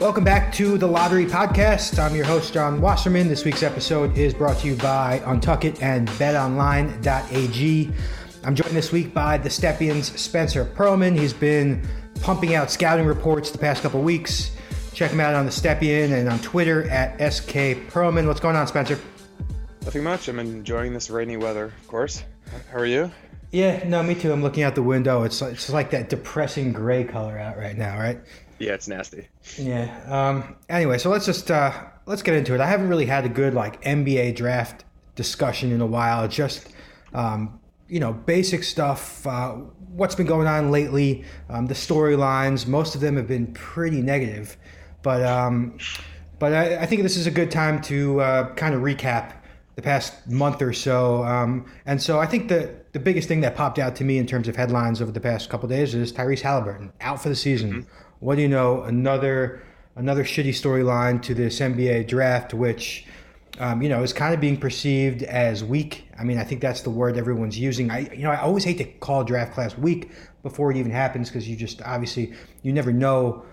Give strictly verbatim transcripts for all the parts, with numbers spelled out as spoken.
Welcome back to the Lottery Podcast. I'm your host, John Wasserman. This week's episode is brought to you by Untuck It and bet online dot a g. I'm joined this week by the Stepion's Spencer Pearlman. He's been pumping out scouting reports the past couple weeks. Check him out on the Stepion and on Twitter at S K Pearlman. What's going on, Spencer? Nothing much. I'm enjoying this rainy weather, of course. How are you? Yeah, no, me too. I'm looking out the window. It's like, it's like that depressing gray color out right now, right? Yeah, it's nasty. Yeah. Um, anyway, so let's just uh, let's get into it. I haven't really had a good like N B A draft discussion in a while. Just um, you know, basic stuff. Uh, what's been going on lately? Um, the storylines. Most of them have been pretty negative, but um, but I, I think this is a good time to uh, kind of recap the past month or so. Um, and so I think the, the biggest thing that popped out to me in terms of headlines over the past couple of days is Tyrese Haliburton out for the season. Mm-hmm. What do you know? Another another shitty storyline to this N B A draft, which um, you know, is kind of being perceived as weak. I mean, I think that's the word everyone's using. I you know, I always hate to call draft class weak before it even happens, because you just obviously you never know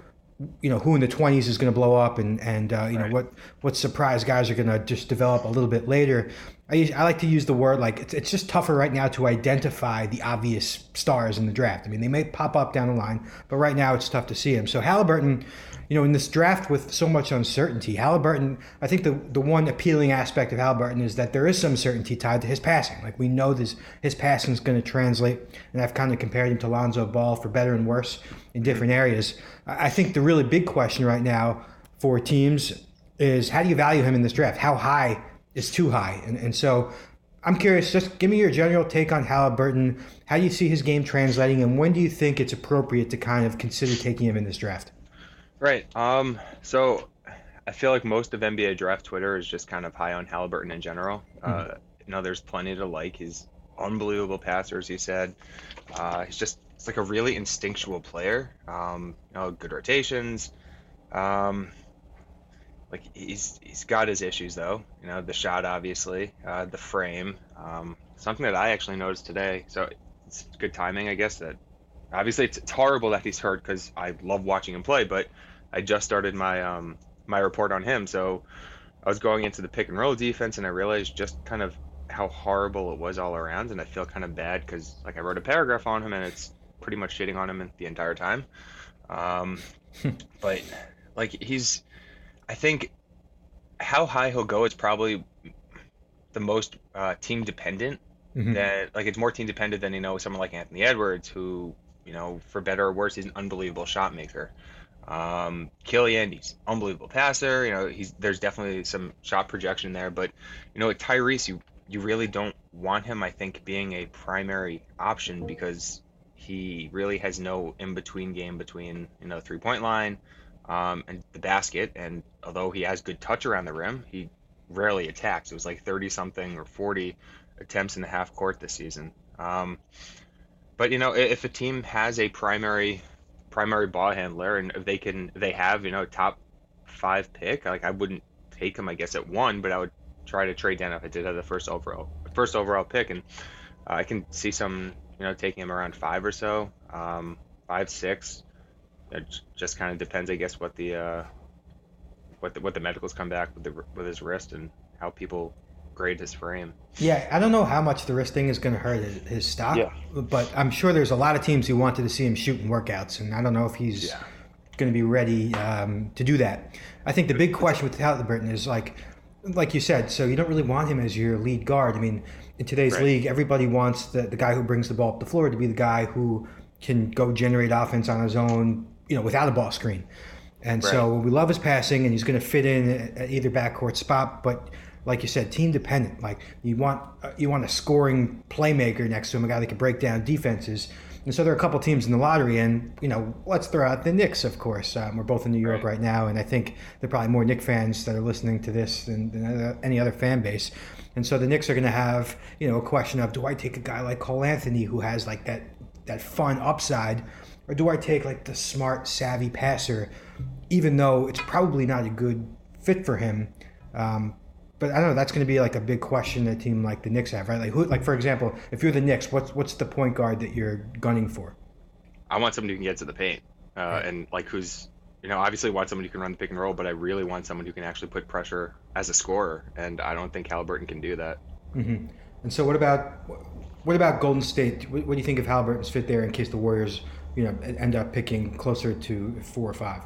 you know who in the twenties is going to blow up, and and uh, you right. know what what surprise guys are going to just develop a little bit later. I I like to use the word like it's it's just tougher right now to identify the obvious stars in the draft. I mean, they may pop up down the line, but right now it's tough to see them. So Haliburton, you know, in this draft with so much uncertainty, Haliburton. I think the the one appealing aspect of Haliburton is that there is some certainty tied to his passing. Like we know this his passing is going to translate, and I've kind of compared him to Lonzo Ball for better and worse in different areas. I think the really big question right now for teams is how do you value him in this draft? How high is too high? And and so I'm curious, just give me your general take on Haliburton. How do you see his game translating, and when do you think it's appropriate to kind of consider taking him in this draft? Right. Um, so I feel like most of N B A draft Twitter is just kind of high on Haliburton in general. Mm-hmm. Uh, you know, there's plenty to like. He's unbelievable passer, as you said. Uh, he's just It's like a really instinctual player. Um, you know, good rotations. Um, like he's he's got his issues though. You know, the shot obviously, uh, the frame. Um, something that I actually noticed today. So it's good timing, I guess. That obviously it's, it's horrible that he's hurt because I love watching him play. But I just started my um, my report on him. So I was going into the pick and roll defense, and I realized just kind of how horrible it was all around. And I feel kind of bad because like I wrote a paragraph on him, and it's pretty much shitting on him the entire time. Um, but like he's, I think how high he'll go is probably the most uh, team dependent. Mm-hmm. That like it's more team dependent than, you know, someone like Anthony Edwards, who, you know, for better or worse, he's an unbelievable shot maker. Um, Killian, he's unbelievable passer. You know, he's, there's definitely some shot projection there, but you know, like Tyrese, you, you really don't want him, I think, being a primary option because he really has no in-between game between, you know, three-point line um, and the basket. And although he has good touch around the rim, he rarely attacks. It was like thirty-something or forty attempts in the half court this season. Um, but, you know, if a team has a primary primary ball handler and if they can, if they have, you know, top five pick, like I wouldn't take him, I guess, at one, but I would try to trade down if I did have the first overall, first overall pick. And uh, I can see some... you know, taking him around five or so, um, five, six. It just kind of depends, I guess, what the uh, what the, what the medicals come back with the, with his wrist and how people grade his frame. Yeah, I don't know how much the wrist thing is going to hurt his, his stock, yeah. But I'm sure there's a lot of teams who wanted to see him shoot in workouts, and I don't know if he's yeah. going to be ready um, to do that. I think the big question with Haliburton is like, like you said, so you don't really want him as your lead guard. I mean, in today's right. league, everybody wants the, the guy who brings the ball up the floor to be the guy who can go generate offense on his own, you know, without a ball screen. And right. so we love his passing, and he's going to fit in at either backcourt spot. But like you said, team dependent. Like you want you want a scoring playmaker next to him, a guy that can break down defenses. And so there are a couple teams in the lottery, and you know, let's throw out the Knicks, of course. Um, we're both in New York right. right now, and I think there are probably more Knicks fans that are listening to this than, than any other fan base. And so the Knicks are going to have, you know, a question of, do I take a guy like Cole Anthony who has like that that fun upside, or do I take like the smart, savvy passer, even though it's probably not a good fit for him? Um, But I don't know, that's going to be like a big question that a team like the Knicks have, right? Like, who, like for example, if you're the Knicks, what's what's the point guard that you're gunning for? I want somebody who can get to the paint uh, right. and like who's you know, obviously I want someone who can run the pick and roll, but I really want someone who can actually put pressure as a scorer, and I don't think Haliburton can do that. Mm-hmm. And so, what about what about Golden State? What, what do you think of Haliburton's fit there in case the Warriors, you know, end up picking closer to four or five?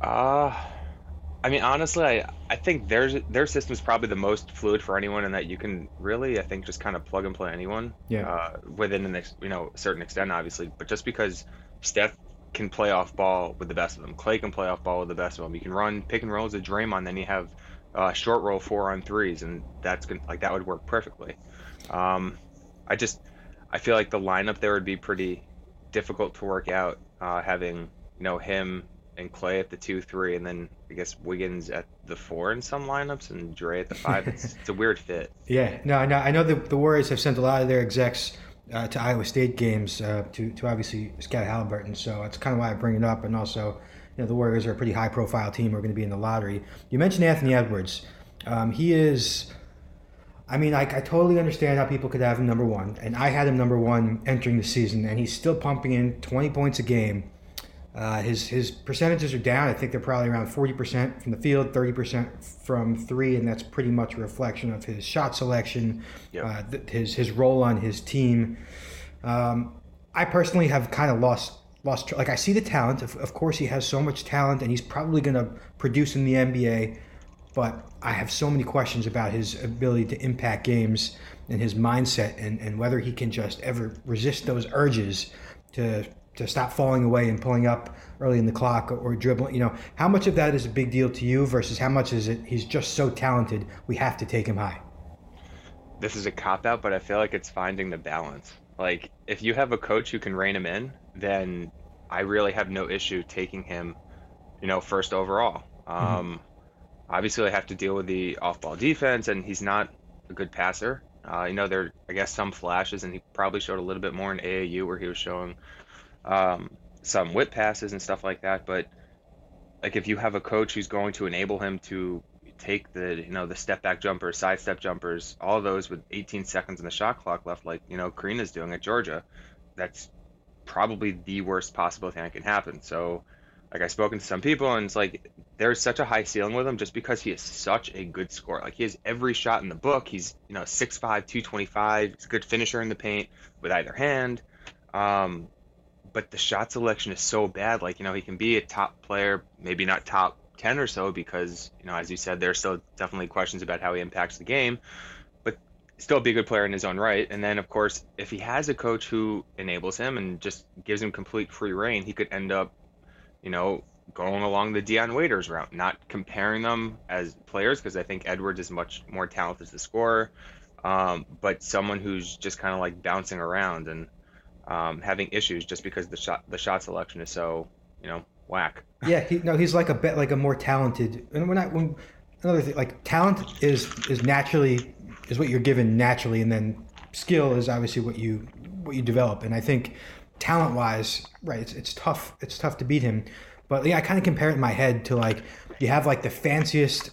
Uh I mean, honestly, I, I think their their system is probably the most fluid for anyone, in that you can really, I think, just kind of plug and play anyone. Yeah. Uh, within an ex, you know certain extent, obviously, but just because Steph can play off ball with the best of them, Clay can play off ball with the best of them. You can run pick and rolls with Draymond, then you have uh, short roll four on threes, and that's gonna, like that would work perfectly. Um, I just I feel like the lineup there would be pretty difficult to work out, uh, having you know him and Clay at the two, three, and then I guess Wiggins at the four in some lineups, and Dre at the five. It's, it's a weird fit. Yeah, no, no, I know the, the Warriors have sent a lot of their execs uh, to Iowa State games uh, to to obviously scout Haliburton, so that's kind of why I bring it up. And also, you know, the Warriors are a pretty high-profile team who are going to be in the lottery. You mentioned Anthony Edwards. Um, he is. I mean, I, I totally understand how people could have him number one, and I had him number one entering the season, and he's still pumping in twenty points a game. Uh, his his percentages are down. I think they're probably around forty percent from the field, thirty percent from three, and that's pretty much a reflection of his shot selection, yep. uh, th- his his role on his team. Um, I personally have kind of lost lost like I see the talent. Of, of course, he has so much talent, and he's probably going to produce in the N B A. But I have so many questions about his ability to impact games and his mindset, and, and whether he can just ever resist those urges to. to stop falling away and pulling up early in the clock or dribbling. You know, how much of that is a big deal to you versus how much is it he's just so talented we have to take him high? This is a cop-out, but I feel like it's finding the balance. Like, if you have a coach who can rein him in, then I really have no issue taking him, you know, first overall. Um, mm-hmm. Obviously, I have to deal with the off-ball defense, and he's not a good passer. Uh, you know, there I guess some flashes, and he probably showed a little bit more in A A U where he was showing – um some whip passes and stuff like that, but like if you have a coach who's going to enable him to take the you know the step back jumpers, side step jumpers, all those with eighteen seconds in the shot clock left, like you know Karina's doing at Georgia, that's probably the worst possible thing that can happen. So like I've spoken to some people, and it's like there's such a high ceiling with him just because he is such a good scorer. Like he has every shot in the book. He's you know six five, two twenty-five. He's a good finisher in the paint with either hand. Um, But the shot selection is so bad. Like, you know, he can be a top player, maybe not top ten or so, because, you know, as you said, there's still definitely questions about how he impacts the game, but still be a good player in his own right. And then, of course, if he has a coach who enables him and just gives him complete free reign, he could end up, you know, going along the Deion Waiters route, not comparing them as players, because I think Edwards is much more talented as a scorer, um, but someone who's just kind of like bouncing around and, Um, having issues just because the shot the shot selection is so you know whack. Yeah, he, no, he's like a bit like a more talented. And we're not when, another thing like talent is is naturally is what you're given naturally, and then skill is obviously what you what you develop. And I think talent wise, right, it's it's tough it's tough to beat him. But yeah, I kind of compare it in my head to like you have like the fanciest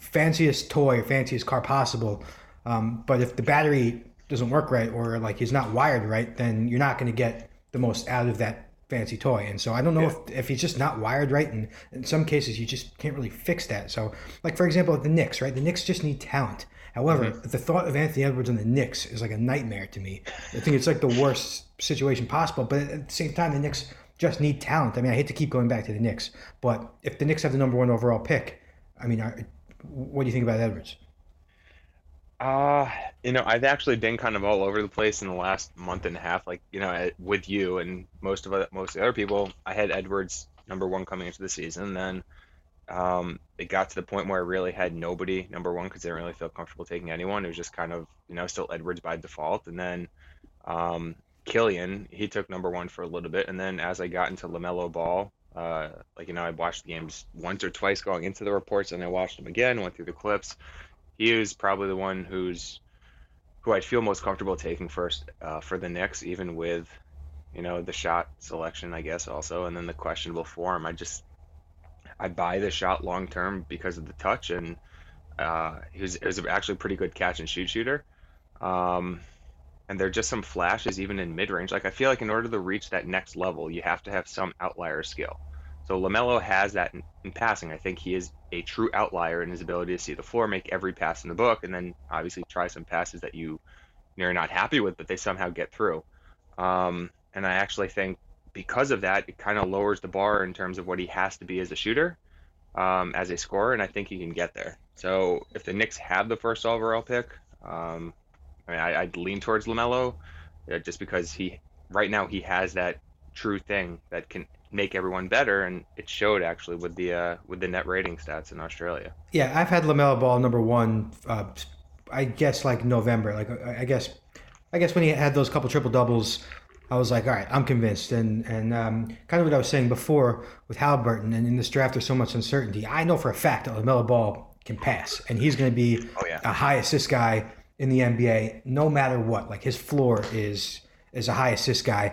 fanciest toy, fanciest car possible, um, but if the battery doesn't work right, or like he's not wired right, then you're not going to get the most out of that fancy toy. And so I don't know yeah. if, if he's just not wired right, and in some cases you just can't really fix that. So like for example the Knicks, right? The Knicks just need talent. However, mm-hmm. the thought of Anthony Edwards and the Knicks is like a nightmare to me. I think it's like the worst situation possible, but at the same time the Knicks just need talent. I mean, I hate to keep going back to the Knicks, but if the Knicks have the number one overall pick, I mean, what do you think about Edwards? Uh, you know, I've actually been kind of all over the place in the last month and a half, like, you know, with you and most of other, most of the other people. I had Edwards number one coming into the season. And then um, it got to the point where I really had nobody number one because I didn't really feel comfortable taking anyone. It was just kind of, you know, still Edwards by default. And then um, Killian, he took number one for a little bit. And then as I got into LaMelo Ball, uh, like, you know, I watched the games once or twice going into the reports, and I watched them again, went through the clips. He is probably the one who's who I'd feel most comfortable taking first uh, for the Knicks, even with, you know, the shot selection, I guess, also, and then the questionable form. I just I buy the shot long term because of the touch, and uh, he was, he was actually a pretty good catch and shoot shooter. Um, and there are just some flashes even in mid range. Like I feel like in order to reach that next level, you have to have some outlier skill. So LaMelo has that in, in passing. I think he is a true outlier in his ability to see the floor, make every pass in the book, and then obviously try some passes that you, you're not happy with, but they somehow get through. Um, and I actually think because of that, it kind of lowers the bar in terms of what he has to be as a shooter, um, as a scorer, and I think he can get there. So if the Knicks have the first overall pick, um, I mean, I, I'd lean towards LaMelo, uh, just because he right now he has that true thing that can make everyone better, and it showed actually with the uh, with the net rating stats in Australia. Yeah, I've had LaMelo Ball number one, uh, I guess like November. Like I guess, I guess when he had those couple triple doubles, I was like, all right, I'm convinced. And and um, kind of what I was saying before with Haliburton, and in this draft there's so much uncertainty. I know for a fact that LaMelo Ball can pass, and he's going to be oh, yeah. a high assist guy in the N B A, no matter what. Like his floor is is a high assist guy,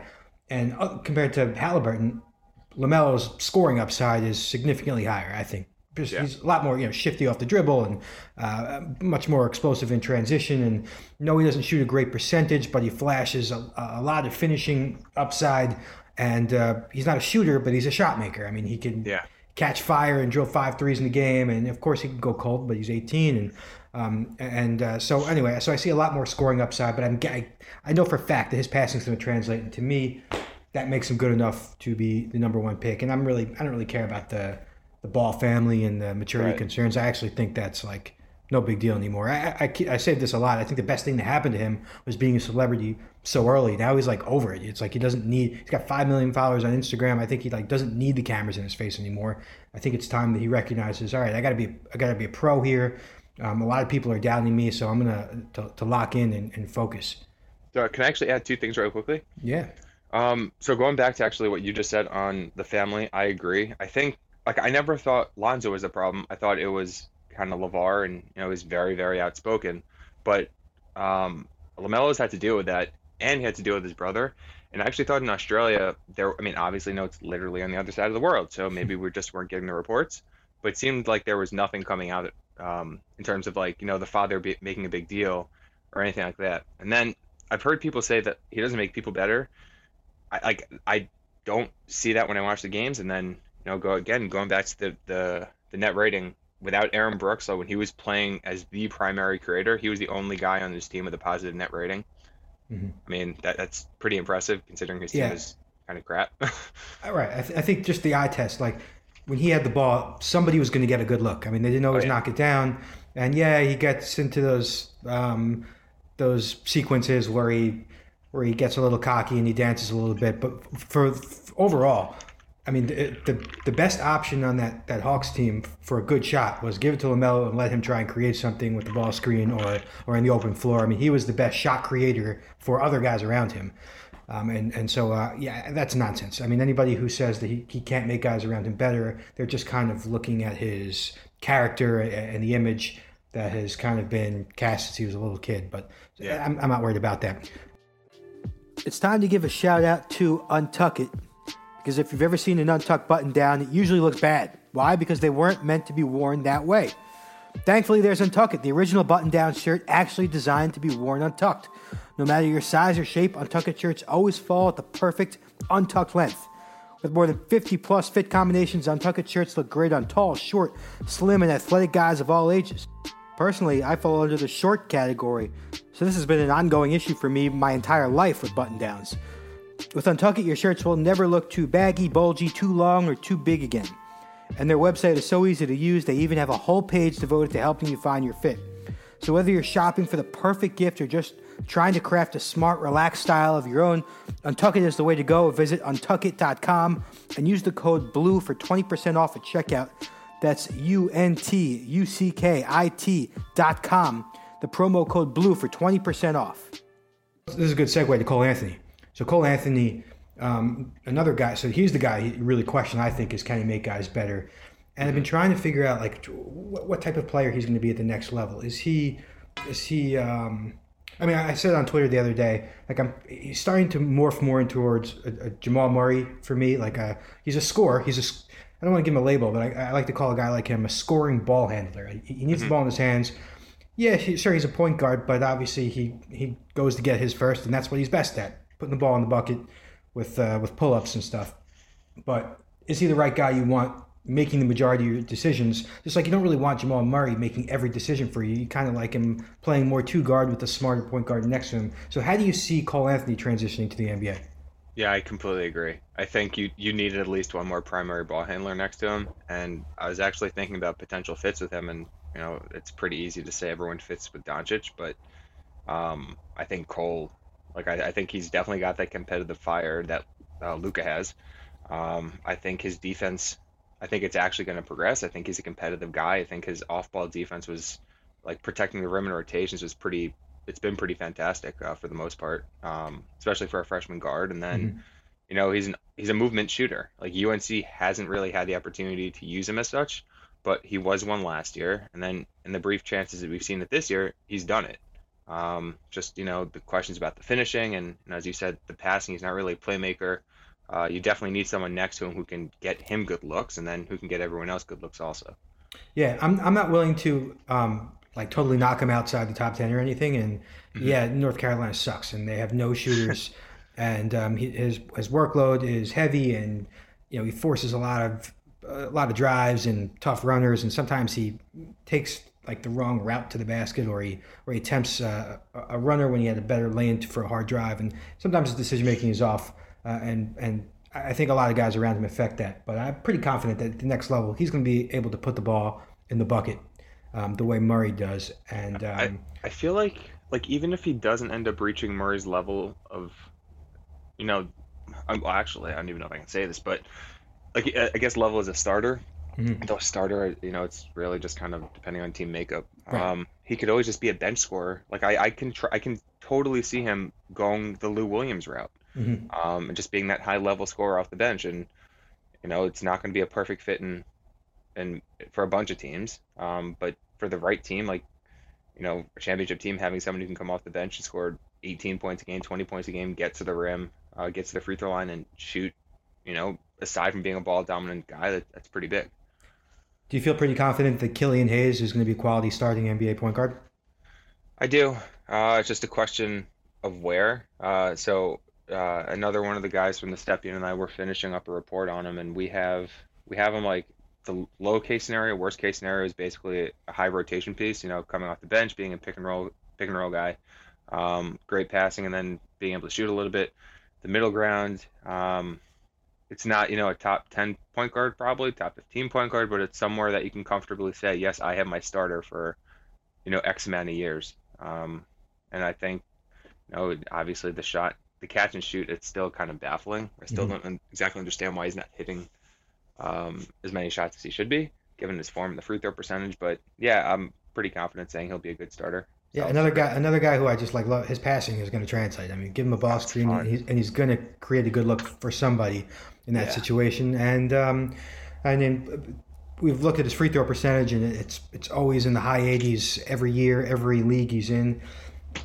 and uh, compared to Haliburton, LaMelo's scoring upside is significantly higher, I think. Just, yeah. He's a lot more, you know, shifty off the dribble, and uh, much more explosive in transition. And no, he doesn't shoot a great percentage, but he flashes a, a lot of finishing upside. And uh, he's not a shooter, but he's a shot maker. I mean, he can yeah. catch fire and drill five threes in the game. And of course, he can go cold, but he's eighteen. And um, and uh, so anyway, so I see a lot more scoring upside. But I'm I, I know for a fact that his passing is going to translate. And to me, that makes him good enough to be the number one pick. And I'm really I don't really care about the. The Ball family and the maturity right. concerns. I actually think that's like no big deal anymore. I, I I say this a lot. I think the best thing that happened to him was being a celebrity so early. Now he's like over it. It's like he doesn't need. He's got five million followers on Instagram. I think he like doesn't need the cameras in his face anymore. I think it's time that he recognizes. All right, I gotta be I gotta be a pro here. Um, a lot of people are doubting me, so I'm gonna to, to lock in and, and focus. So can I actually add two things really quickly? Yeah. Um. So going back to actually what you just said on the family, I agree. I think. Like, I never thought Lonzo was the problem. I thought it was kind of LaVar, and, you know, he's very, very outspoken. But um, LaMelo's had to deal with that, and he had to deal with his brother. And I actually thought in Australia, there, I mean, obviously, no, it's literally on the other side of the world, so maybe we just weren't getting the reports. But it seemed like there was nothing coming out um, in terms of, like, you know, the father be- making a big deal or anything like that. And then I've heard people say that he doesn't make people better. I, like, I don't see that when I watch the games, and then... You know, go again, going back to the, the, the net rating, without Aaron Brooks, so when he was playing as the primary creator, he was the only guy on his team with a positive net rating. Mm-hmm. I mean, that that's pretty impressive considering his team yeah. is kind of crap. All right. I, th- I think just the eye test, like when he had the ball, somebody was going to get a good look. I mean, they didn't always oh, yeah. knock it down. And yeah, he gets into those um, those sequences where he where he gets a little cocky and he dances a little bit. But for, for overall... I mean, the, the the best option on that, that Hawks team for a good shot was give it to LaMelo and let him try and create something with the ball screen or or in the open floor. I mean, he was the best shot creator for other guys around him. Um, and, and so, uh, yeah, that's nonsense. I mean, anybody who says that he, he can't make guys around him better, they're just kind of looking at his character and the image that has kind of been cast since he was a little kid. But yeah. I'm, I'm not worried about that. It's time to give a shout out to Untuck It. Because if you've ever seen an untucked button down, it usually looks bad. Why? Because they weren't meant to be worn that way. Thankfully, there's Untuck It, the original button-down shirt actually designed to be worn untucked. No matter your size or shape, Untuck It shirts always fall at the perfect untucked length. With more than fifty-plus fit combinations, Untuck It shirts look great on tall, short, slim, and athletic guys of all ages. Personally, I fall under the short category, so this has been an ongoing issue for me my entire life with button-downs. With Untuck It, your shirts will never look too baggy, bulgy, too long, or too big again. And their website is so easy to use, they even have a whole page devoted to helping you find your fit. So whether you're shopping for the perfect gift or just trying to craft a smart, relaxed style of your own, Untuck It is the way to go. Visit untuck it dot com and use the code BLUE for twenty percent off at checkout. That's U-N-T-U-C-K-I-T dot com. The promo code BLUE for twenty percent off. This is a good segue to Cole Anthony. So Cole Anthony, um, another guy, so he's the guy you really question, I think, is can he make guys better? And I've been trying to figure out, like, what, what type of player he's going to be at the next level. Is he, is he, um, I mean, I said on Twitter the other day, like, I'm he's starting to morph more in towards a, a Jamal Murray for me. Like, a, he's a scorer. He's a, I don't want to give him a label, but I, I like to call a guy like him a scoring ball handler. He, he needs mm-hmm. the ball in his hands. Yeah, he, sure, he's a point guard, but obviously he, he goes to get his first, and that's what he's best at. Putting the ball in the bucket with uh, with pull-ups and stuff. But is he the right guy you want making the majority of your decisions? Just like you don't really want Jamal Murray making every decision for you. You kind of like him playing more two guard with a smarter point guard next to him. So how do you see Cole Anthony transitioning to the N B A? Yeah, I completely agree. I think you, you needed at least one more primary ball handler next to him. And I was actually thinking about potential fits with him. And, you know, it's pretty easy to say everyone fits with Doncic. But um, I think Cole, like, I, I think he's definitely got that competitive fire that uh, Luka has. Um, I think his defense, I think it's actually going to progress. I think he's a competitive guy. I think his off-ball defense was, like, protecting the rim and rotations was pretty it's been pretty fantastic uh, for the most part, um, especially for a freshman guard. And then, mm-hmm. you know, he's an, he's a movement shooter. Like, U N C hasn't really had the opportunity to use him as such, but he was one last year. And then in the brief chances that we've seen it this year, he's done it. Um, just, you know, the questions about the finishing and, and, as you said, the passing, he's not really a playmaker. Uh, you definitely need someone next to him who can get him good looks and then who can get everyone else good looks also. Yeah, I'm I'm not willing to um... – like totally knock him outside the top ten or anything. And mm-hmm. yeah, North Carolina sucks and they have no shooters and um, his, his workload is heavy and, you know, he forces a lot of, a lot of drives and tough runners. And sometimes he takes like the wrong route to the basket or he, or he attempts uh, a runner when he had a better lane for a hard drive. And sometimes his decision-making is off. Uh, and, and I think a lot of guys around him affect that, but I'm pretty confident that at the next level, he's going to be able to put the ball in the bucket. Um, the way Murray does, and um, I, I feel like like even if he doesn't end up reaching Murray's level of, you know, I'm, well, actually I don't even know if I can say this, but like I, I guess level as a starter, mm-hmm. though starter, you know, it's really just kind of depending on team makeup. Right. Um, he could always just be a bench scorer. Like I, I can try, I can totally see him going the Lou Williams route, mm-hmm. um, and just being that high level scorer off the bench, and you know, it's not going to be a perfect fit in, in for a bunch of teams, um, but. For the right team, like, you know, a championship team, having someone who can come off the bench and score eighteen points a game, twenty points a game, get to the rim, uh, get to the free throw line and shoot, you know, aside from being a ball dominant guy, that, that's pretty big. Do you feel pretty confident that Killian Hayes is going to be a quality starting N B A point guard? I do. Uh, it's just a question of where. Uh, so uh, another one of the guys from the step unit and I were finishing up a report on him, and we have we have him like, the low case scenario, worst case scenario is basically a high rotation piece, you know, coming off the bench, being a pick and roll, pick and roll guy, um, great passing, and then being able to shoot a little bit. The middle ground, um, it's not, you know, a top ten point guard, probably top fifteen point guard, but it's somewhere that you can comfortably say, yes, I have my starter for, you know, X amount of years. Um, and I think, you know, obviously the shot, the catch and shoot, it's still kind of baffling. I still mm-hmm. don't exactly understand why he's not hitting um as many shots as he should be given his form and the free throw percentage, but yeah, I'm pretty confident saying he'll be a good starter. Yeah, so another guy another guy who I just like love, his passing is going to translate. I mean, give him a ball screen and he's, and he's going to create a good look for somebody in that yeah. situation. And um and then we've looked at his free throw percentage and it's it's always in the high eighties every year, every league he's in.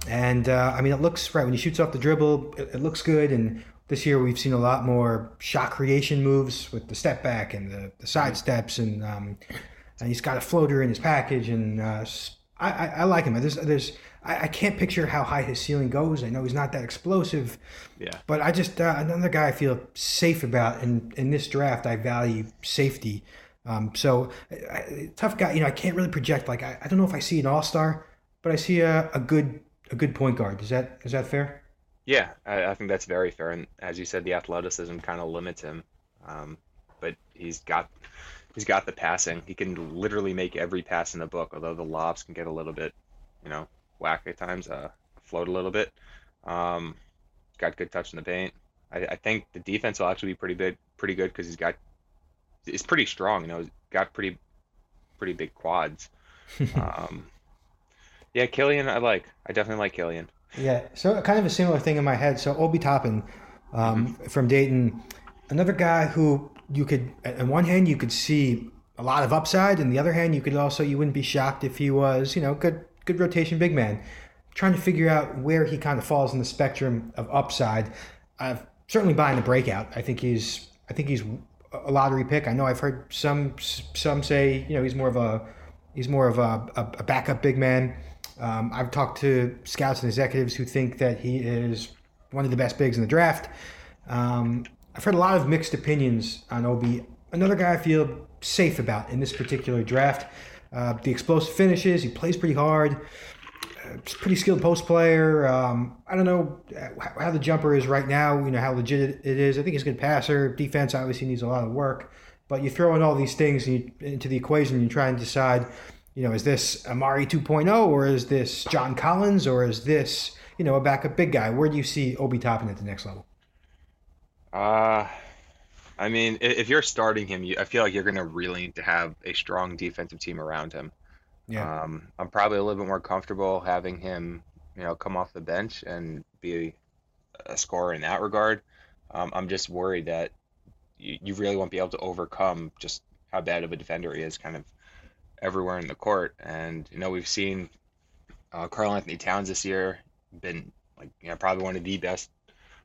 And uh I mean, it looks right when he shoots off the dribble, it, it looks good. And this year, we've seen a lot more shot creation moves with the step back and the, the side steps, and um, and he's got a floater in his package, and uh, I, I, I like him. There's, there's, I, I can't picture how high his ceiling goes. I know he's not that explosive, yeah. But I just uh, another guy I feel safe about, and in this draft, I value safety. Um, so I, tough guy, you know. I can't really project. Like I, I don't know if I see an all-star, but I see a, a good a good point guard. Is that is that fair? Yeah, I, I think that's very fair. And as you said, the athleticism kind of limits him, um, but he's got he's got the passing. He can literally make every pass in the book, although the lobs can get a little bit, you know, whack at times, uh, float a little bit. Um, got good touch in the paint. I, I think the defense will actually be pretty big, pretty good because he's got he's pretty strong. You know, he's got pretty pretty big quads. um, yeah, Killian, I like. I definitely like Killian. Yeah, so kind of a similar thing in my head. So Obi Toppin um, mm-hmm. from Dayton, another guy who you could, on one hand, you could see a lot of upside. On the other hand, you could also, you wouldn't be shocked if he was, you know, good good rotation big man. Trying to figure out where he kind of falls in the spectrum of upside. I'm certainly buying the breakout. I think he's, I think he's a lottery pick. I know I've heard some some say, you know, he's more of a, he's more of a, a, a backup big man. Um, I've talked to scouts and executives who think that he is one of the best bigs in the draft. Um, I've heard a lot of mixed opinions on Obi another guy I feel safe about in this particular draft. Uh, the explosive finishes, he plays pretty hard. Uh, pretty skilled post player. Um, I don't know how the jumper is right now, you know, how legit it is. I think he's a good passer. Defense obviously needs a lot of work. But you throw in all these things and you, into the equation and you try and decide, you know, is this Amari two point oh or is this John Collins or is this, you know, a backup big guy? Where do you see Obi Toppin at the next level? Uh, I mean, if you're starting him, you, I feel like you're going to really need to have a strong defensive team around him. Yeah. Um, I'm probably a little bit more comfortable having him, you know, come off the bench and be a scorer in that regard. Um, I'm just worried that you, you really won't be able to overcome just how bad of a defender he is kind of everywhere in the court. And, you know, we've seen uh, Karl Anthony Towns this year been, like, you know, probably one of the best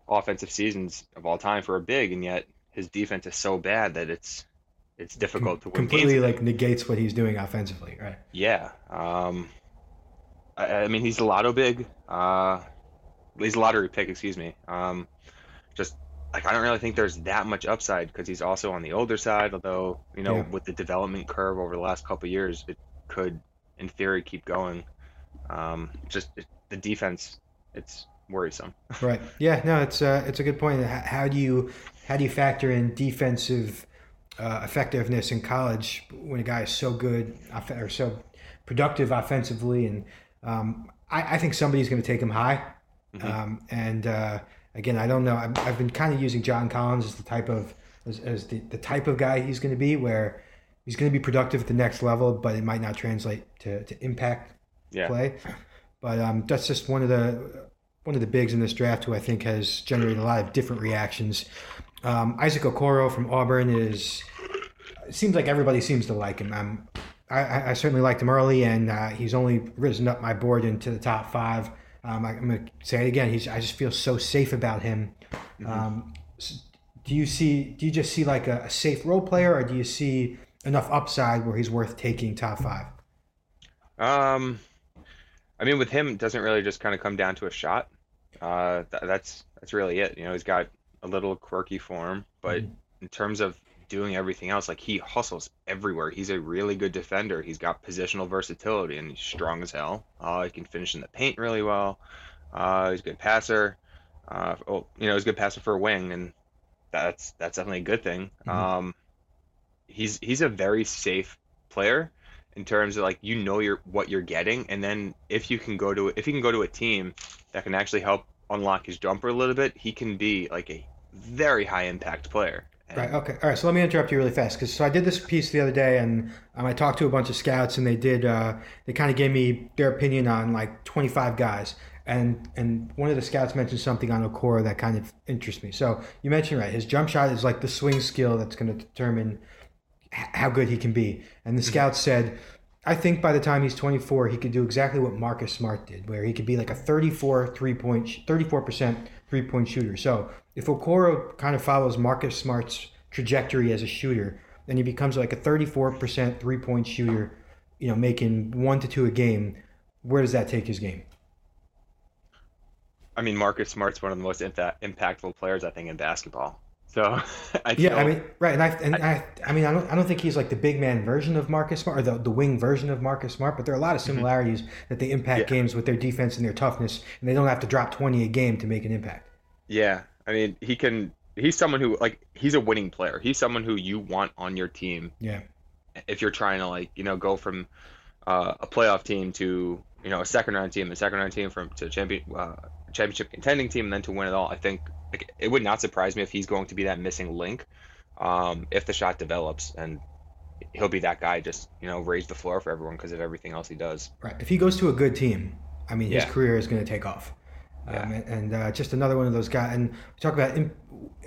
offensive seasons of all time for a big, and yet his defense is so bad that it's, it's difficult to win completely games. Like negates what he's doing offensively, right? Yeah. Um, I, I mean, he's a lotto big. Uh, he's a lottery pick, excuse me. Um, just like I don't really think there's that much upside because he's also on the older side. Although, you know, yeah. with the development curve over the last couple of years, it could, in theory, keep going. Um, just it, the defense, it's worrisome. Right. Yeah. No, it's uh, it's a good point. How, how do you how do you factor in defensive Uh, effectiveness in college when a guy is so good or so productive offensively? And um, I, I think somebody's going to take him high. Mm-hmm. Um, and uh, again, I don't know. I've, I've been kind of using John Collins as the type of as, as the, the type of guy he's going to be, where he's going to be productive at the next level, but it might not translate to, to impact yeah. play. But um, that's just one of the one of the bigs in this draft who I think has generated a lot of different reactions. Um, Isaac Okoro from Auburn is. It seems like everybody seems to like him. I'm, I, I certainly liked him early, and uh, he's only risen up my board into the top five. Um, I, I'm going to say it again. He's. I just feel so safe about him. Mm-hmm. Um, so do you see? Do you just see like a, a safe role player, or do you see enough upside where he's worth taking top five? Um, I mean, with him, it doesn't really just kind of come down to a shot. Uh, th- that's that's really it. You know, he's got a little quirky form, but mm-hmm. in terms of doing everything else, like he hustles everywhere. He's a really good defender. He's got positional versatility and he's strong as hell. Uh, he can finish in the paint really well. Uh, he's a good passer. Uh, oh, you know, he's a good passer for a wing, and that's that's definitely a good thing. Mm-hmm. Um, he's he's a very safe player in terms of like you know you're what you're getting, and then if you can go to if you can go to a team that can actually help unlock his jumper a little bit, he can be like a very high impact player. And right. Okay. All right. So let me interrupt you really fast, because so I did this piece the other day, and um, I talked to a bunch of scouts, and they did uh, they kind of gave me their opinion on like twenty-five guys, and and one of the scouts mentioned something on Okoro that kind of interests me. So you mentioned right, his jump shot is like the swing skill that's going to determine h- how good he can be. And the mm-hmm. scout said, I think by the time he's twenty-four, he could do exactly what Marcus Smart did, where he could be like a thirty-four three-point, thirty-four percent three-point shooter. So if Okoro kind of follows Marcus Smart's trajectory as a shooter, then he becomes like a thirty-four percent three-point shooter, you know, making one to two a game. Where does that take his game? I mean, Marcus Smart's one of the most impact, impactful players, I think, in basketball. So I feel, yeah, I mean, right, and I and I, I, I mean, I don't, I don't think he's like the big man version of Marcus Smart or the, the wing version of Marcus Smart, but there are a lot of similarities mm-hmm. that they impact yeah. games with their defense and their toughness, and they don't have to drop twenty a game to make an impact. Yeah, I mean, he can. He's someone who like he's a winning player. He's someone who you want on your team. Yeah. If you're trying to like you know go from uh, a playoff team to you know a second round team, a second round team from to champion uh, championship contending team, and then to win it all, I think. It would not surprise me if he's going to be that missing link um, if the shot develops, and he'll be that guy just, you know, raise the floor for everyone because of everything else he does. Right. If he goes to a good team, I mean, his yeah. career is going to take off. Yeah. Um, and and uh, just another one of those guys. And we talk about imp,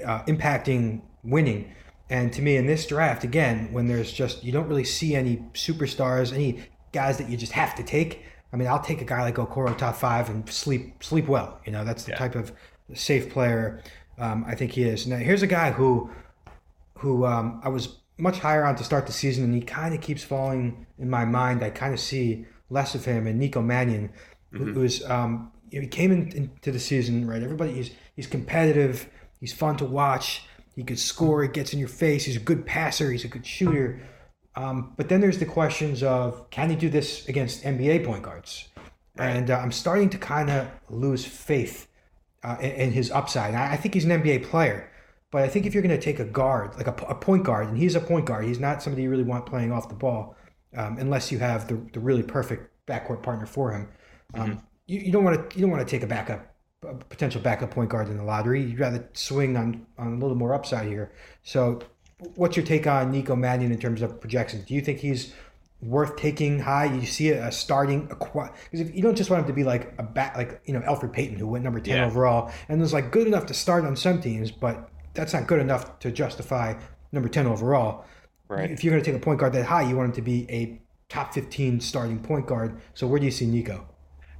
uh, impacting winning. And to me, in this draft, again, when there's just, you don't really see any superstars, any guys that you just have to take. I mean, I'll take a guy like Okoro top five and sleep, sleep well. You know, that's the yeah. type of safe player um, I think he is. Now, here's a guy who who um, I was much higher on to start the season, and he kind of keeps falling in my mind. I kind of see less of him, and Nico Mannion, mm-hmm. who is, um, you know, he came in, into the season, right? Everybody, he's, he's competitive. He's fun to watch. He could score. He gets in your face. He's a good passer. He's a good shooter. Um, but then there's the questions of, can he do this against N B A point guards? And uh, I'm starting to kind of lose faith uh, in, in his upside. I, I think he's an N B A player. But I think if you're going to take a guard, like a, a point guard, and he's a point guard, he's not somebody you really want playing off the ball, um, unless you have the, the really perfect backcourt partner for him. Um, mm-hmm. you, you don't want to you don't want to take a backup, a potential backup point guard in the lottery. You'd rather swing on, on a little more upside here. So, what's your take on Nico Mannion in terms of projections? Do you think he's worth taking high? You see a starting because if you don't just want him to be like a bat, like you know Elfrid Payton, who went number ten yeah. overall, and was like good enough to start on some teams, but that's not good enough to justify number ten overall. Right. If you're going to take a point guard that high, you want him to be a top fifteen starting point guard. So where do you see Nico?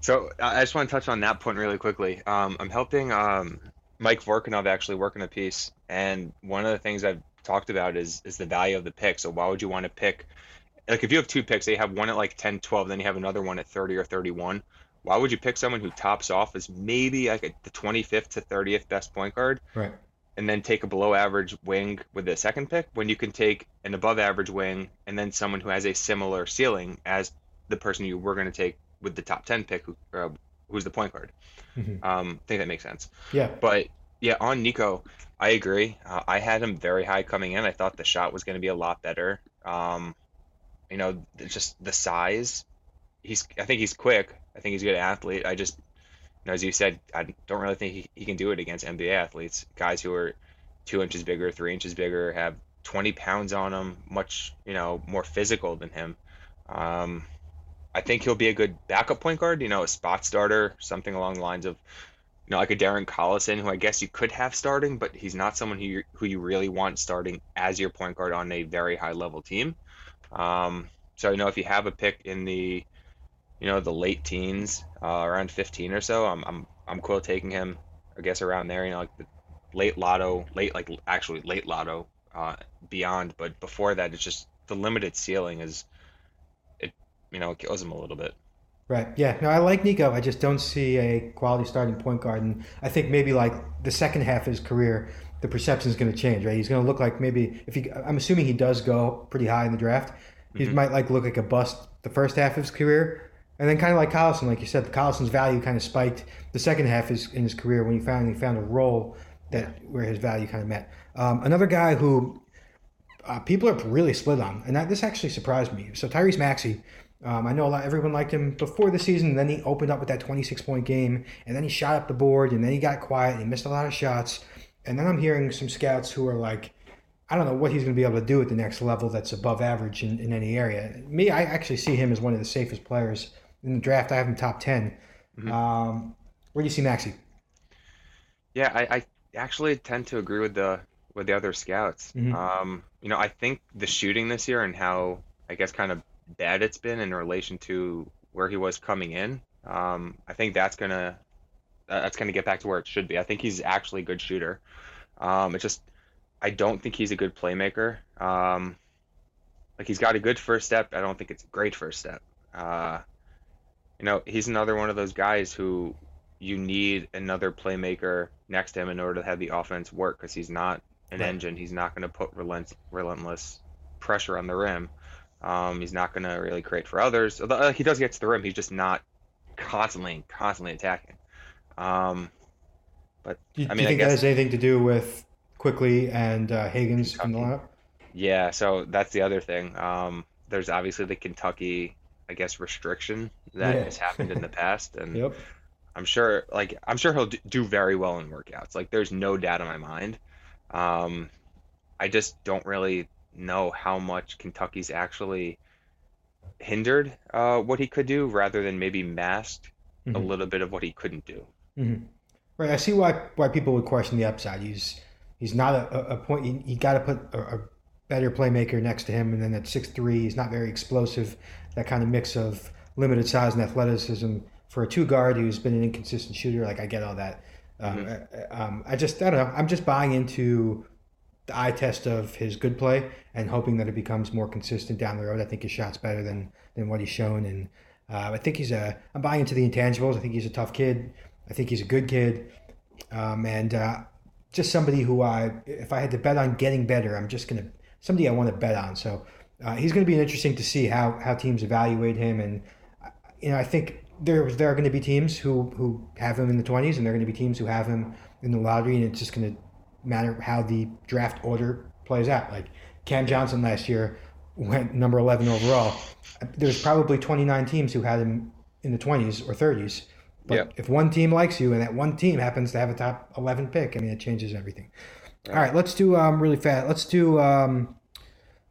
So I just want to touch on that point really quickly. Um, I'm helping um, Mike Vorkanov actually work on a piece. And one of the things I've talked about is is the value of the pick. So why would you want to pick? Like if you have two picks, so you have one at like ten, twelve, then you have another one at thirty or thirty-one. Why would you pick someone who tops off as maybe like a, the twenty-fifth to thirtieth best point guard? Right. And then take a below average wing with the second pick when you can take an above average wing and then someone who has a similar ceiling as the person you were going to take with the top ten pick who, uh, who's the point guard. Mm-hmm. Um, I think that makes sense. Yeah. But yeah, on Nico, I agree. Uh, I had him very high coming in. I thought the shot was going to be a lot better. Um, you know, just the size. He's. I think he's quick. I think he's a good athlete. I just... As you said, I don't really think he, he can do it against N B A athletes, guys who are two inches bigger, three inches bigger, have twenty pounds on them, much you know more physical than him. Um, I think he'll be a good backup point guard, you know, a spot starter, something along the lines of, you know, like a Darren Collison, who I guess you could have starting, but he's not someone who you, who you really want starting as your point guard on a very high level team. Um, so you know, if you have a pick in the you know, the late teens, uh, around fifteen or so, I'm, I'm, I'm cool taking him, I guess around there, you know, like the late lotto, late, like actually late lotto, uh, beyond, but before that, it's just the limited ceiling is, it, you know, it kills him a little bit. Right. Yeah. No, I like Nico. I just don't see a quality starting point guard. And I think maybe like the second half of his career, the perception is going to change, right? He's going to look like maybe if he, I'm assuming he does go pretty high in the draft. He mm-hmm. might like look like a bust the first half of his career. And then kind of like Collison, like you said, Collison's value kind of spiked the second half is in his career when he finally found a role that where his value kind of met. Um, another guy who uh, people are really split on, and that, this actually surprised me. So Tyrese Maxey, um, I know a lot, everyone liked him before the season, and then he opened up with that twenty-six point game, and then he shot up the board, and then he got quiet, and he missed a lot of shots. And then I'm hearing some scouts who are like, I don't know what he's going to be able to do at the next level that's above average in, in any area. Me, I actually see him as one of the safest players in the draft. I have him top ten. Mm-hmm. Um, where do you see Maxey? Yeah, I, I actually tend to agree with the with the other scouts. Mm-hmm. Um, you know, I think the shooting this year and how I guess kind of bad it's been in relation to where he was coming in. Um, I think that's gonna uh, that's gonna get back to where it should be. I think he's actually a good shooter. Um, it's just I don't think he's a good playmaker. Um, like he's got a good first step. I don't think it's a great first step. Uh, You know, he's another one of those guys who you need another playmaker next to him in order to have the offense work because he's not an right. engine. He's not going to put relent- relentless pressure on the rim. Um, he's not going to really create for others. Although he does get to the rim, he's just not constantly, constantly attacking. Um, but do, I mean, do you I think guess, that has anything to do with Quickly and uh, Higgins Kentucky. In the lineup? Yeah, so that's the other thing. Um, there's obviously the Kentucky, I guess, restriction that yeah. has happened in the past. And yep. I'm sure like, I'm sure he'll do very well in workouts. Like there's no doubt in my mind. Um, I just don't really know how much Kentucky's actually hindered uh, what he could do rather than maybe masked mm-hmm. a little bit of what he couldn't do. Mm-hmm. Right. I see why, why people would question the upside. He's, he's not a, a point. You, you got to put a, a better playmaker next to him. And then at six three, he's not very explosive. That kind of mix of limited size and athleticism for a two guard who's been an inconsistent shooter. Like I get all that. Um, mm-hmm. um, I just, I don't know. I'm just buying into the eye test of his good play and hoping that it becomes more consistent down the road. I think his shot's better than, than what he's shown. And uh, I think he's a, I'm buying into the intangibles. I think he's a tough kid. I think he's a good kid. Um, and uh, just somebody who I, if I had to bet on getting better, I'm just going to, somebody I want to bet on. So uh, he's going to be interesting to see how, how teams evaluate him. And, you know, I think there there are going to be teams who, who have him in the twenties, and there are going to be teams who have him in the lottery, and it's just going to matter how the draft order plays out. Like Cam Johnson last year went number eleven overall. There's probably twenty-nine teams who had him in the twenties or thirties. But yep. if one team likes you and that one team happens to have a top eleven pick, I mean, it changes everything. All right, let's do um, really fast. Let's do um,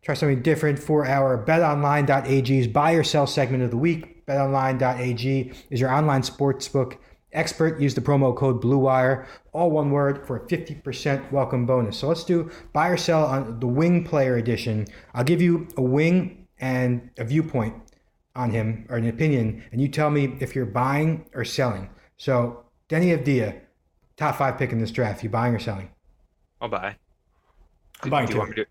try something different for our bet online dot a g's buy or sell segment of the week. bet online dot a g is your online sportsbook expert. Use the promo code BlueWire, all one word, for a fifty percent welcome bonus. So let's do buy or sell on the wing player edition. I'll give you a wing and a viewpoint on him, or an opinion, and you tell me if you're buying or selling. So, Deni Avdija, top five pick in this draft. You buying or selling? I'll buy. I'm buying do, too. Do you want me to,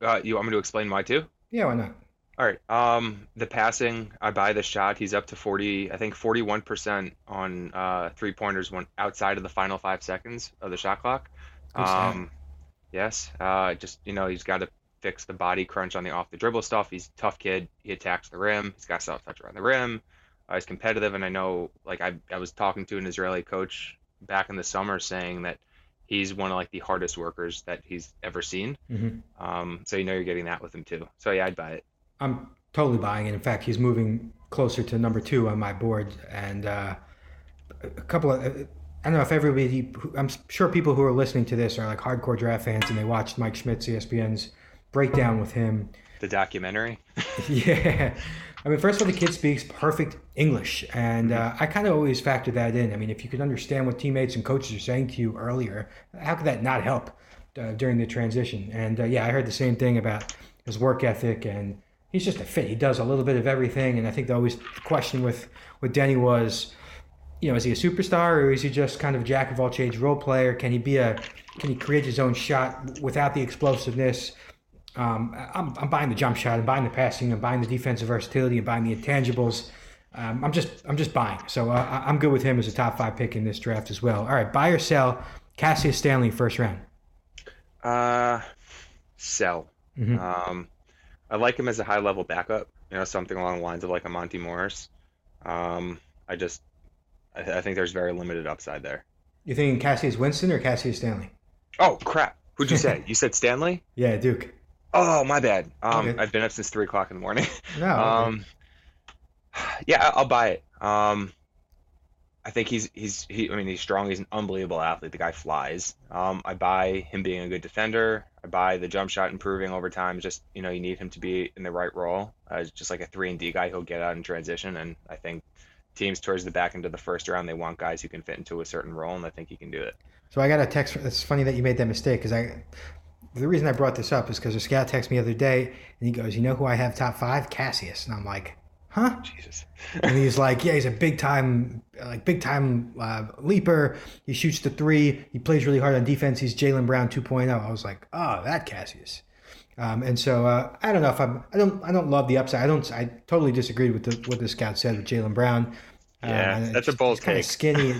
yeah, uh, you want me to explain why too? Yeah, why not? All right. Um, the passing, I buy the shot. He's up to forty. I think forty-one percent on uh, three pointers when outside of the final five seconds of the shot clock. Um, yes. Uh, just you know, he's got to fix the body crunch on the off the dribble stuff. He's a tough kid. He attacks the rim. He's got soft touch around the rim. Uh, he's competitive. And I know, like I, I was talking to an Israeli coach back in the summer saying that he's one of like the hardest workers that he's ever seen. Mm-hmm. Um, so, you know, you're getting that with him too. So yeah, I'd buy it. I'm totally buying it. In fact, he's moving closer to number two on my board. And uh, a couple of, I don't know if everybody, I'm sure people who are listening to this are like hardcore draft fans and they watched Mike Schmidt's E S P N's breakdown with him, the documentary. Yeah, I mean, first of all, the kid speaks perfect English, and uh, I kind of always factor that in. I mean, if you could understand what teammates and coaches are saying to you earlier, how could that not help uh, during the transition? And uh, yeah, I heard the same thing about his work ethic, and he's just a fit. He does a little bit of everything, and I think the always the question with with Deni was, you know, is he a superstar or is he just kind of jack of all trades role player? Can he be a can he create his own shot without the explosiveness? Um, I'm, I'm buying the jump shot, I'm buying the passing, I'm buying the defensive versatility, I'm buying the intangibles. Um, I'm just I'm just buying. So uh, I'm good with him as a top five pick in this draft as well. All right, buy or sell Cassius Stanley first round? Uh, sell. Mm-hmm. Um, I like him as a high-level backup, you know, something along the lines of like a Monty Morris. Um, I just I, I think there's very limited upside there. You thinking Cassius Winston or Cassius Stanley? Oh, crap. Who'd you say? You said Stanley? Yeah, Duke. Oh, my bad. Um, okay. I've been up since three o'clock in the morning. No, okay. um, yeah, I'll buy it. Um, I think he's he's he. I mean, he's strong. He's an unbelievable athlete. The guy flies. Um, I buy him being a good defender. I buy the jump shot improving over time. Just you know, you need him to be in the right role. Uh, just like a three and D guy, he'll get out in transition. And I think teams towards the back end of the first round, they want guys who can fit into a certain role, and I think he can do it. So I got a text. It's funny that you made that mistake because I. The reason I brought this up is because a scout texted me the other day, and he goes, you know who I have top five? Cassius. And I'm like, huh? Jesus. And he's like, yeah, he's a big-time like big-time uh, leaper. He shoots the three. He plays really hard on defense. He's Jaylen Brown two point oh. I was like, oh, that Cassius. Um, and so uh, I don't know if I'm – I don't I don't love the upside. I don't. I totally disagreed with the, what the scout said with Jaylen Brown. Yeah, um, that's a bold take. Kind of skinny.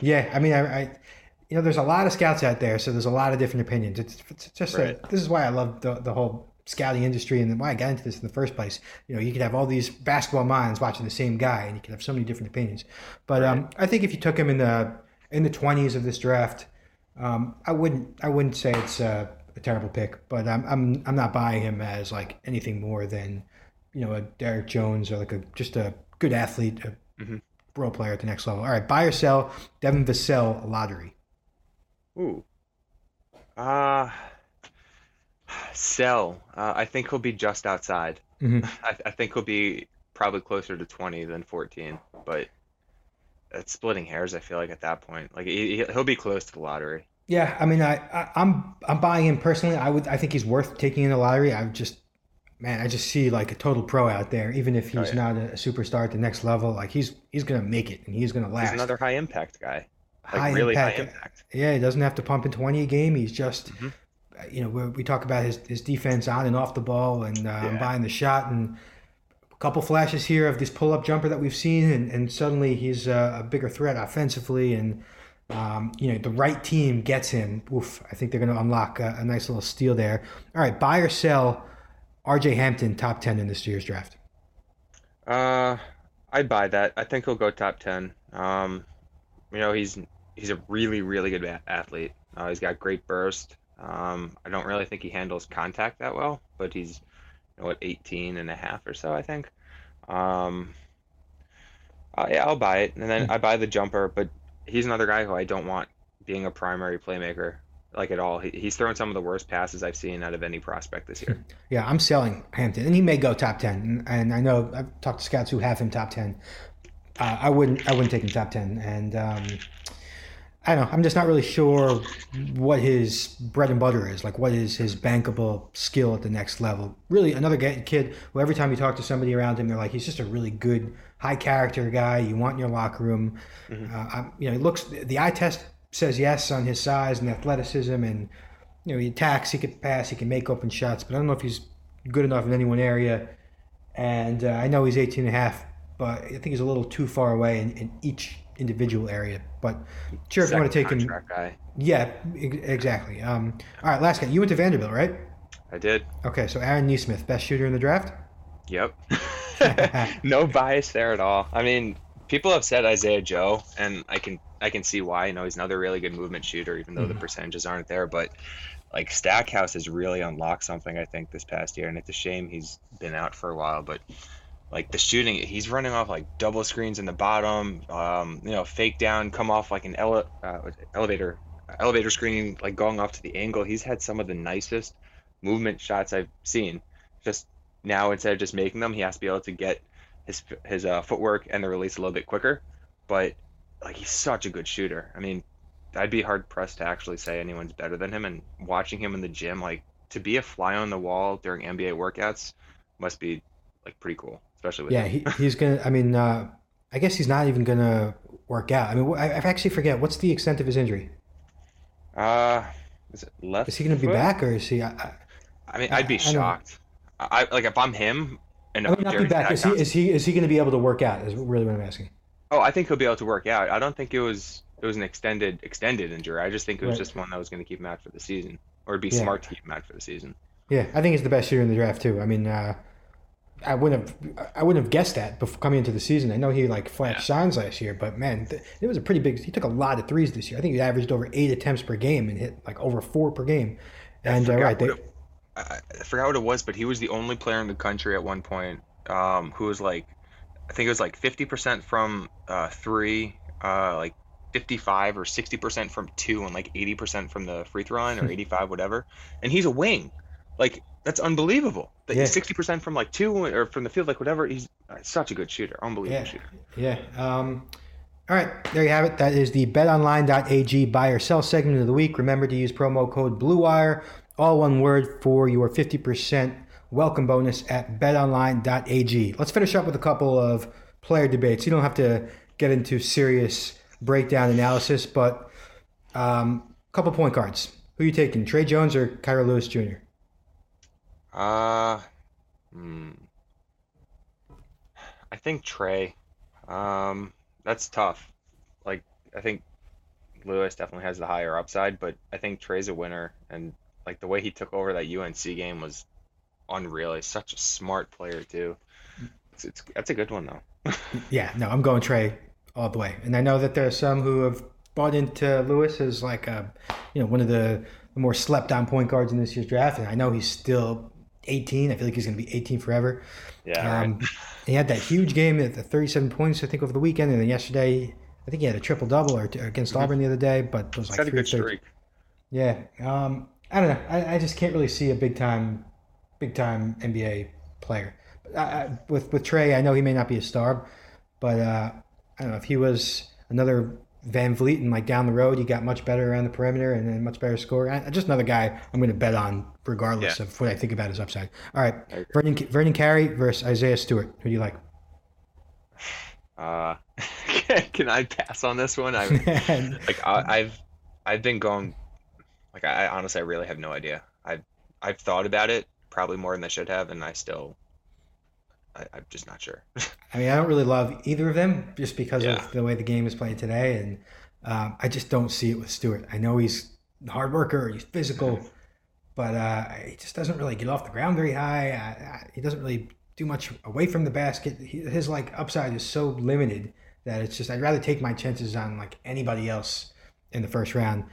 Yeah, I mean, I, I – you know, there's a lot of scouts out there, so there's a lot of different opinions. It's, it's just right. a, this is why I love the, the whole scouting industry and why I got into this in the first place. You know, you could have all these basketball minds watching the same guy, and you could have so many different opinions. But right. um, I think if you took him in the in the twenties of this draft, um, I wouldn't I wouldn't say it's a, a terrible pick. But I'm I'm I'm not buying him as like anything more than you know a Derrick Jones or like a just a good athlete, a mm-hmm. role player at the next level. All right, buy or sell Devin Vassell lottery. Ooh, uh, sell. Uh, I think he'll be just outside. Mm-hmm. I, I think he'll be probably closer to twenty than fourteen, but it's splitting hairs. I feel like at that point, like he, he'll be close to the lottery. Yeah, I mean, I, I I'm I'm buying him personally. I would I think he's worth taking in the lottery. I just man, I just see like a total pro out there, even if he's oh, yeah. not a superstar at the next level. Like he's he's gonna make it and he's gonna last. He's another high impact guy. Like high really impact. high impact. Yeah, he doesn't have to pump in twenty a game. He's just, mm-hmm. you know, we, we talk about his, his defense on and off the ball and uh, yeah. I'm buying the shot and a couple flashes here of this pull-up jumper that we've seen and, and suddenly he's a, a bigger threat offensively and Um, you know, the right team gets him. Oof, I think they're going to unlock a, a nice little steal there. All right, buy or sell R J Hampton top ten in this year's draft? Uh, I'd buy that. I think he'll go top ten. Um, you know, he's he's a really, really good a- athlete. Uh, he's got great burst. Um, I don't really think he handles contact that well, but he's, you know, at eighteen and a half or so, I think. Um, uh, yeah, I'll buy it. And then I buy the jumper, but he's another guy who I don't want being a primary playmaker, like, at all. He, he's thrown some of the worst passes I've seen out of any prospect this year. Yeah, I'm selling Hampton, and he may go top ten. And, and I know I've talked to scouts who have him top ten. Uh, I wouldn't I wouldn't take him top ten. And um, I don't know. I'm just not really sure what his bread and butter is, like what is his bankable skill at the next level. Really, another kid who every time you talk to somebody around him, they're like, he's just a really good, high-character guy you want in your locker room. Mm-hmm. Uh, I, you know, he looks – the eye test says yes on his size and athleticism, and, you know, he attacks, he can pass, he can make open shots, but I don't know if he's good enough in any one area. And uh, I know he's eighteen and a half, but I think he's a little too far away in, in each – individual area, but sure, if you want to take him. Guy. Yeah, exactly. Um, all right, last guy. You went to Vanderbilt, right? I did. Okay, so Aaron Nesmith, best shooter in the draft? Yep. No bias there at all. I mean, people have said Isaiah Joe, and I can I can see why. You know, he's another really good movement shooter, even though mm-hmm. the percentages aren't there, but like Stackhouse has really unlocked something, I think, this past year, and it's a shame he's been out for a while, but like the shooting, he's running off like double screens in the bottom, um, you know, fake down, come off like an ele- uh, elevator elevator screen, like going off to the angle. He's had some of the nicest movement shots I've seen. Just now, instead of just making them, he has to be able to get his his uh, footwork and the release a little bit quicker. But like, he's such a good shooter. I mean, I'd be hard pressed to actually say anyone's better than him. And watching him in the gym, like to be a fly on the wall during N B A workouts, must be like pretty cool. Especially with yeah, he, he's going to, I mean, uh, I guess he's not even going to work out. I mean, I, I actually forget. What's the extent of his injury? Uh, is it left Is he going to be back or is he? I, I, I mean, I'd be I, shocked. I, I Like if I'm him. And I would not be back. Is he, is he, is he going to be able to work out is really what I'm asking. Oh, I think he'll be able to work out. I don't think it was, it was an extended, extended injury. I just think it was right. just one that was going to keep him out for the season or it'd be yeah. smart to keep him out for the season. Yeah. I think he's the best shooter in the draft too. I mean, uh, I wouldn't have, I wouldn't have guessed that before coming into the season. I know he like flashed yeah. signs last year, but man, th- it was a pretty big. He took a lot of threes this year. I think he averaged over eight attempts per game and hit like over four per game. And I forgot, uh, right, they, it, I forgot what it was, but he was the only player in the country at one point um, who was like, I think it was like fifty percent from uh, three, uh, like fifty-five or sixty percent from two, and like eighty percent from the free throw line or eighty-five, whatever. And he's a wing, like. That's unbelievable. That yeah. he's sixty percent from like two or from the field, like whatever. He's such a good shooter. Unbelievable yeah. shooter. Yeah. Um, all right. There you have it. That is the bet online dot a g buy or sell segment of the week. Remember to use promo code BLUEWIRE, all one word, for your fifty percent welcome bonus at bet online dot a g. Let's finish up with a couple of player debates. You don't have to get into serious breakdown analysis, but a um, couple point guards. Who are you taking, Trey Jones or Kyrie Lewis Junior? Uh, hmm. I think Trey. Um, that's tough. Like, I think Lewis definitely has the higher upside, but I think Trey's a winner. And like the way he took over that U N C game was unreal. He's such a smart player too. It's, it's that's a good one though. Yeah, no, I'm going Trey all the way. And I know that there are some who have bought into Lewis as like a, you know, one of the more slept on point guards in this year's draft. And I know he's still eighteen. I feel like he's going to be eighteen forever. Yeah. Um, right. He had that huge game at the thirty-seven points, I think, over the weekend. And then yesterday, I think he had a triple double or t- against Auburn the other day, but it was like three. Good streak. Yeah. Um, I don't know. I, I just can't really see a big time, big time N B A player. But I, I, with, with Trey, I know he may not be a star, but uh, I don't know if he was another Van Vliet and like down the road, he got much better around the perimeter and then much better score. I, just another guy I'm going to bet on regardless yeah. of what I think about his upside. All right, Vernon, Vernon Carey versus Isaiah Stewart. Who do you like? Uh, can I pass on this one? I like I, I've I've been going like I, I honestly I really have no idea. I've I've thought about it probably more than I should have, and I still. I, I'm just not sure. I mean, I don't really love either of them just because yeah. of the way the game is played today. And Um, I just don't see it with Stewart. I know he's a hard worker, he's physical, but uh, he just doesn't really get off the ground very high. I, I, he doesn't really do much away from the basket. He, his like upside is so limited that it's just I'd rather take my chances on like anybody else in the first round.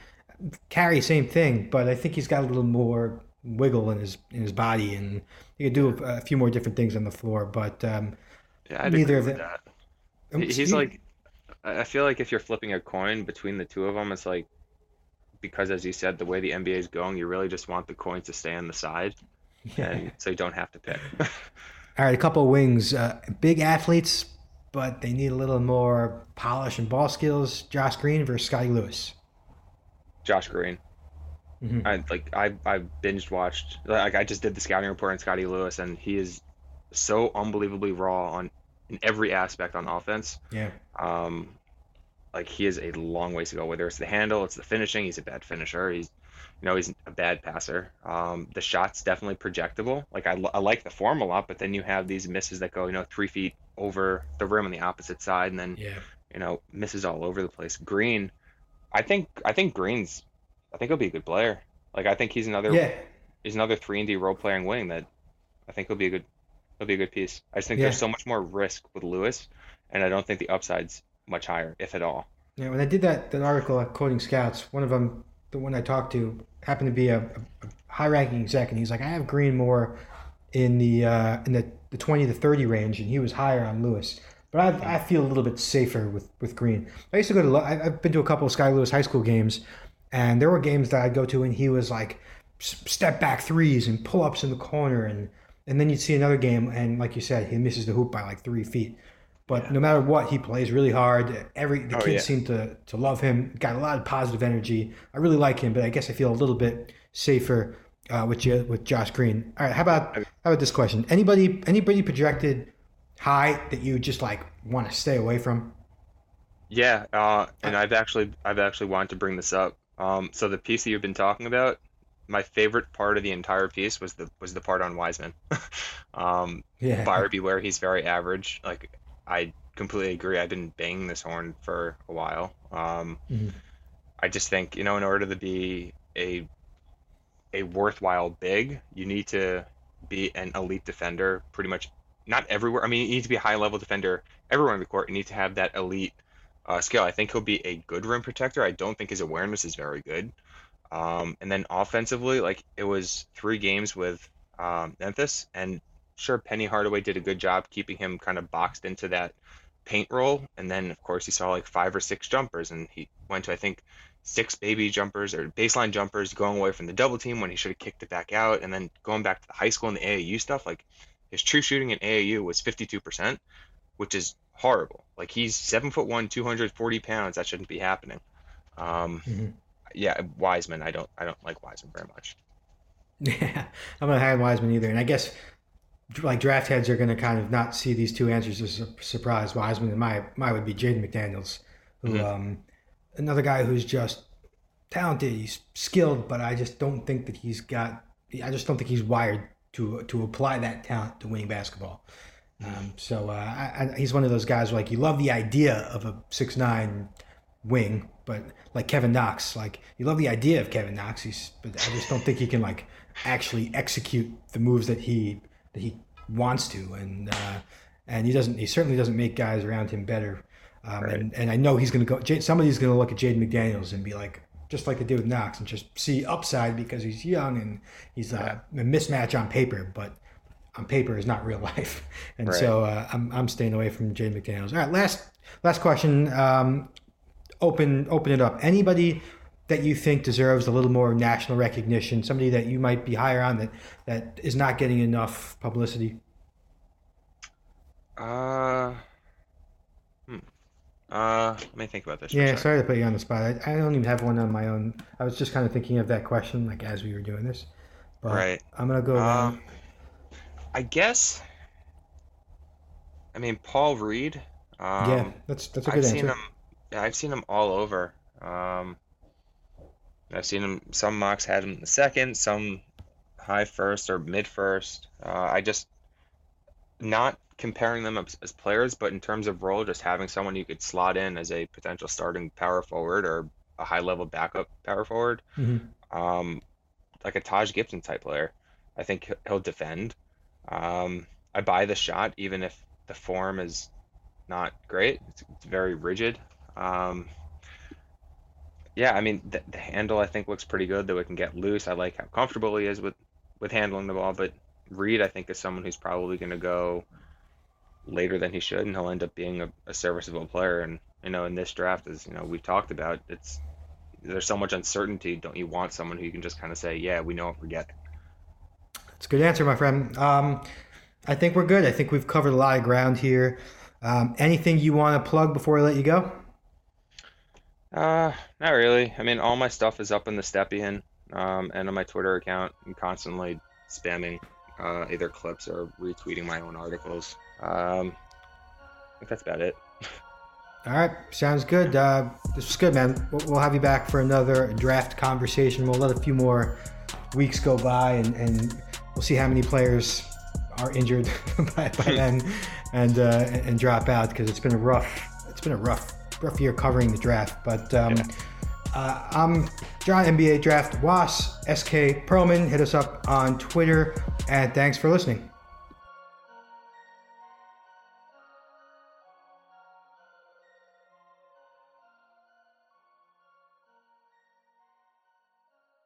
Carey, same thing, but I think he's got a little more wiggle in his in his body, and he could do a, a few more different things on the floor. But um, yeah, I'd neither agree of that. that. He's Excuse- like. I feel like if you're flipping a coin between the two of them, it's like, because as you said, the way the N B A is going, you really just want the coins to stay on the side, and so you don't have to pick. All right, a couple of wings. Uh, big athletes, but they need a little more polish and ball skills. Josh Green versus Skyler Lewis. Josh Green. Mm-hmm. I like. I I binged watched. Like I just did the scouting report on Skyler Lewis, and he is so unbelievably raw on. in every aspect on offense. Yeah. Um, like he is a long ways to go, whether it's the handle, it's the finishing. He's a bad finisher. He's, you know, he's a bad passer. Um, the shot's definitely projectable. Like I, I like the form a lot, but then you have these misses that go, you know, three feet over the rim on the opposite side. And then, yeah. you know, misses all over the place. Green. I think, I think Green's, I think he'll be a good player. Like, I think he's another, yeah. he's another three and D role playing wing that I think he'll be a good, It'll be a good piece. I just think yeah. there's so much more risk with Lewis, and I don't think the upside's much higher, if at all. Yeah, when I did that that article at Quoting Scouts, one of them, the one I talked to, happened to be a, a high-ranking exec, and he's like, I have Green more in the uh, in the, the twenty to thirty range, and he was higher on Lewis. But I I feel a little bit safer with, with Green. I used to go to – I've been to a couple of Sky Lewis high school games, and there were games that I'd go to, and he was like step-back threes and pull-ups in the corner and – And then you'd see another game, and like you said, he misses the hoop by like three feet. But yeah. no matter what, he plays really hard. Every The oh, kids yeah. seem to, to love him. Got a lot of positive energy. I really like him, but I guess I feel a little bit safer uh, with with Josh Green. All right, how about how about this question? Anybody anybody projected high that you just like want to stay away from? Yeah, uh, and I've actually I've actually wanted to bring this up. Um, so the piece that you've been talking about. My favorite part of the entire piece was the was the part on Wiseman. um, yeah. Buyer beware, he's very average. Like, I completely agree. I've been banging this horn for a while. Um, mm-hmm. I just think, you know, in order to be a a worthwhile big, you need to be an elite defender pretty much. Not everywhere. I mean, you need to be a high-level defender everywhere on the court. You need to have that elite uh, skill. I think he'll be a good rim protector. I don't think his awareness is very good. Um, and then offensively, like it was three games with um, Memphis, and sure, Penny Hardaway did a good job keeping him kind of boxed into that paint roll. And then, of course, he saw like five or six jumpers, and he went to, I think, six baby jumpers or baseline jumpers going away from the double team when he should have kicked it back out. And then going back to the high school and the A A U stuff, like his true shooting in A A U was fifty-two percent, which is horrible. Like he's seven foot one, two hundred forty pounds. That shouldn't be happening. Um, mm-hmm. Yeah, Wiseman. I don't. I don't like Wiseman very much. Yeah, I'm not high on Wiseman either. And I guess like draft heads are going to kind of not see these two answers as a surprise. Wiseman and my my would be Jaden McDaniels, who mm-hmm. um, another guy who's just talented. He's skilled, but I just don't think that he's got. I just don't think he's wired to to apply that talent to winning basketball. Mm-hmm. Um, so uh, I, I, he's one of those guys where like you love the idea of a six nine wing. But like Kevin Knox, like you love the idea of Kevin Knox, he's, but I just don't think he can like actually execute the moves that he that he wants to, and uh, and he doesn't. He certainly doesn't make guys around him better. Um, right. and, and I know he's going to go. Somebody's going to look at Jaden McDaniels and be like, just like they did with Knox, and just see upside because he's young and he's uh, a mismatch on paper, but on paper is not real life. And right. so uh, I'm I'm staying away from Jaden McDaniels. All right, last last question. Um, Open open it up. Anybody that you think deserves a little more national recognition, somebody that you might be higher on that, that is not getting enough publicity? Uh, hmm. uh let me think about this. Yeah, sorry to put you on the spot. I, I don't even have one on my own. I was just kind of thinking of that question like as we were doing this. But right. I'm going to go around. Um, I guess, I mean, Paul Reed. Um, yeah, that's, that's a good I've answer. Seen him, Yeah, I've seen him all over. Um, I've seen him. Some mocks had him in the second, some high first or mid first. Uh, I just not comparing them as, as players, but in terms of role, just having someone you could slot in as a potential starting power forward or a high-level backup power forward, mm-hmm. um, like a Taj Gibson type player. I think he'll defend. Um, I buy the shot, even if the form is not great. It's, it's very rigid. Um, yeah, I mean, the, the handle, I think, looks pretty good, though it can get loose. I like how comfortable he is with, with handling the ball, but Reed, I think, is someone who's probably going to go later than he should, and he'll end up being a, a serviceable player. And, you know, in this draft, as, you know, we've talked about, it's there's so much uncertainty. Don't you want someone who you can just kind of say, yeah, we know what we're getting? It's a good answer, my friend. Um, I think we're good. I think we've covered a lot of ground here. Um, anything you want to plug before I let you go? Uh, not really. I mean, all my stuff is up in the Stepien um, and on my Twitter account. I'm constantly spamming uh, either clips or retweeting my own articles. Um, I think that's about it. All right. Sounds good. Uh, this was good, man. We'll have you back for another draft conversation. We'll let a few more weeks go by and, and we'll see how many players are injured by, by then and uh, and drop out, because it's been a rough it's been a rough rough year covering the draft. But um, yeah. uh, I'm John N B A Draft Was S K Pearlman. Hit us up on Twitter, and thanks for listening.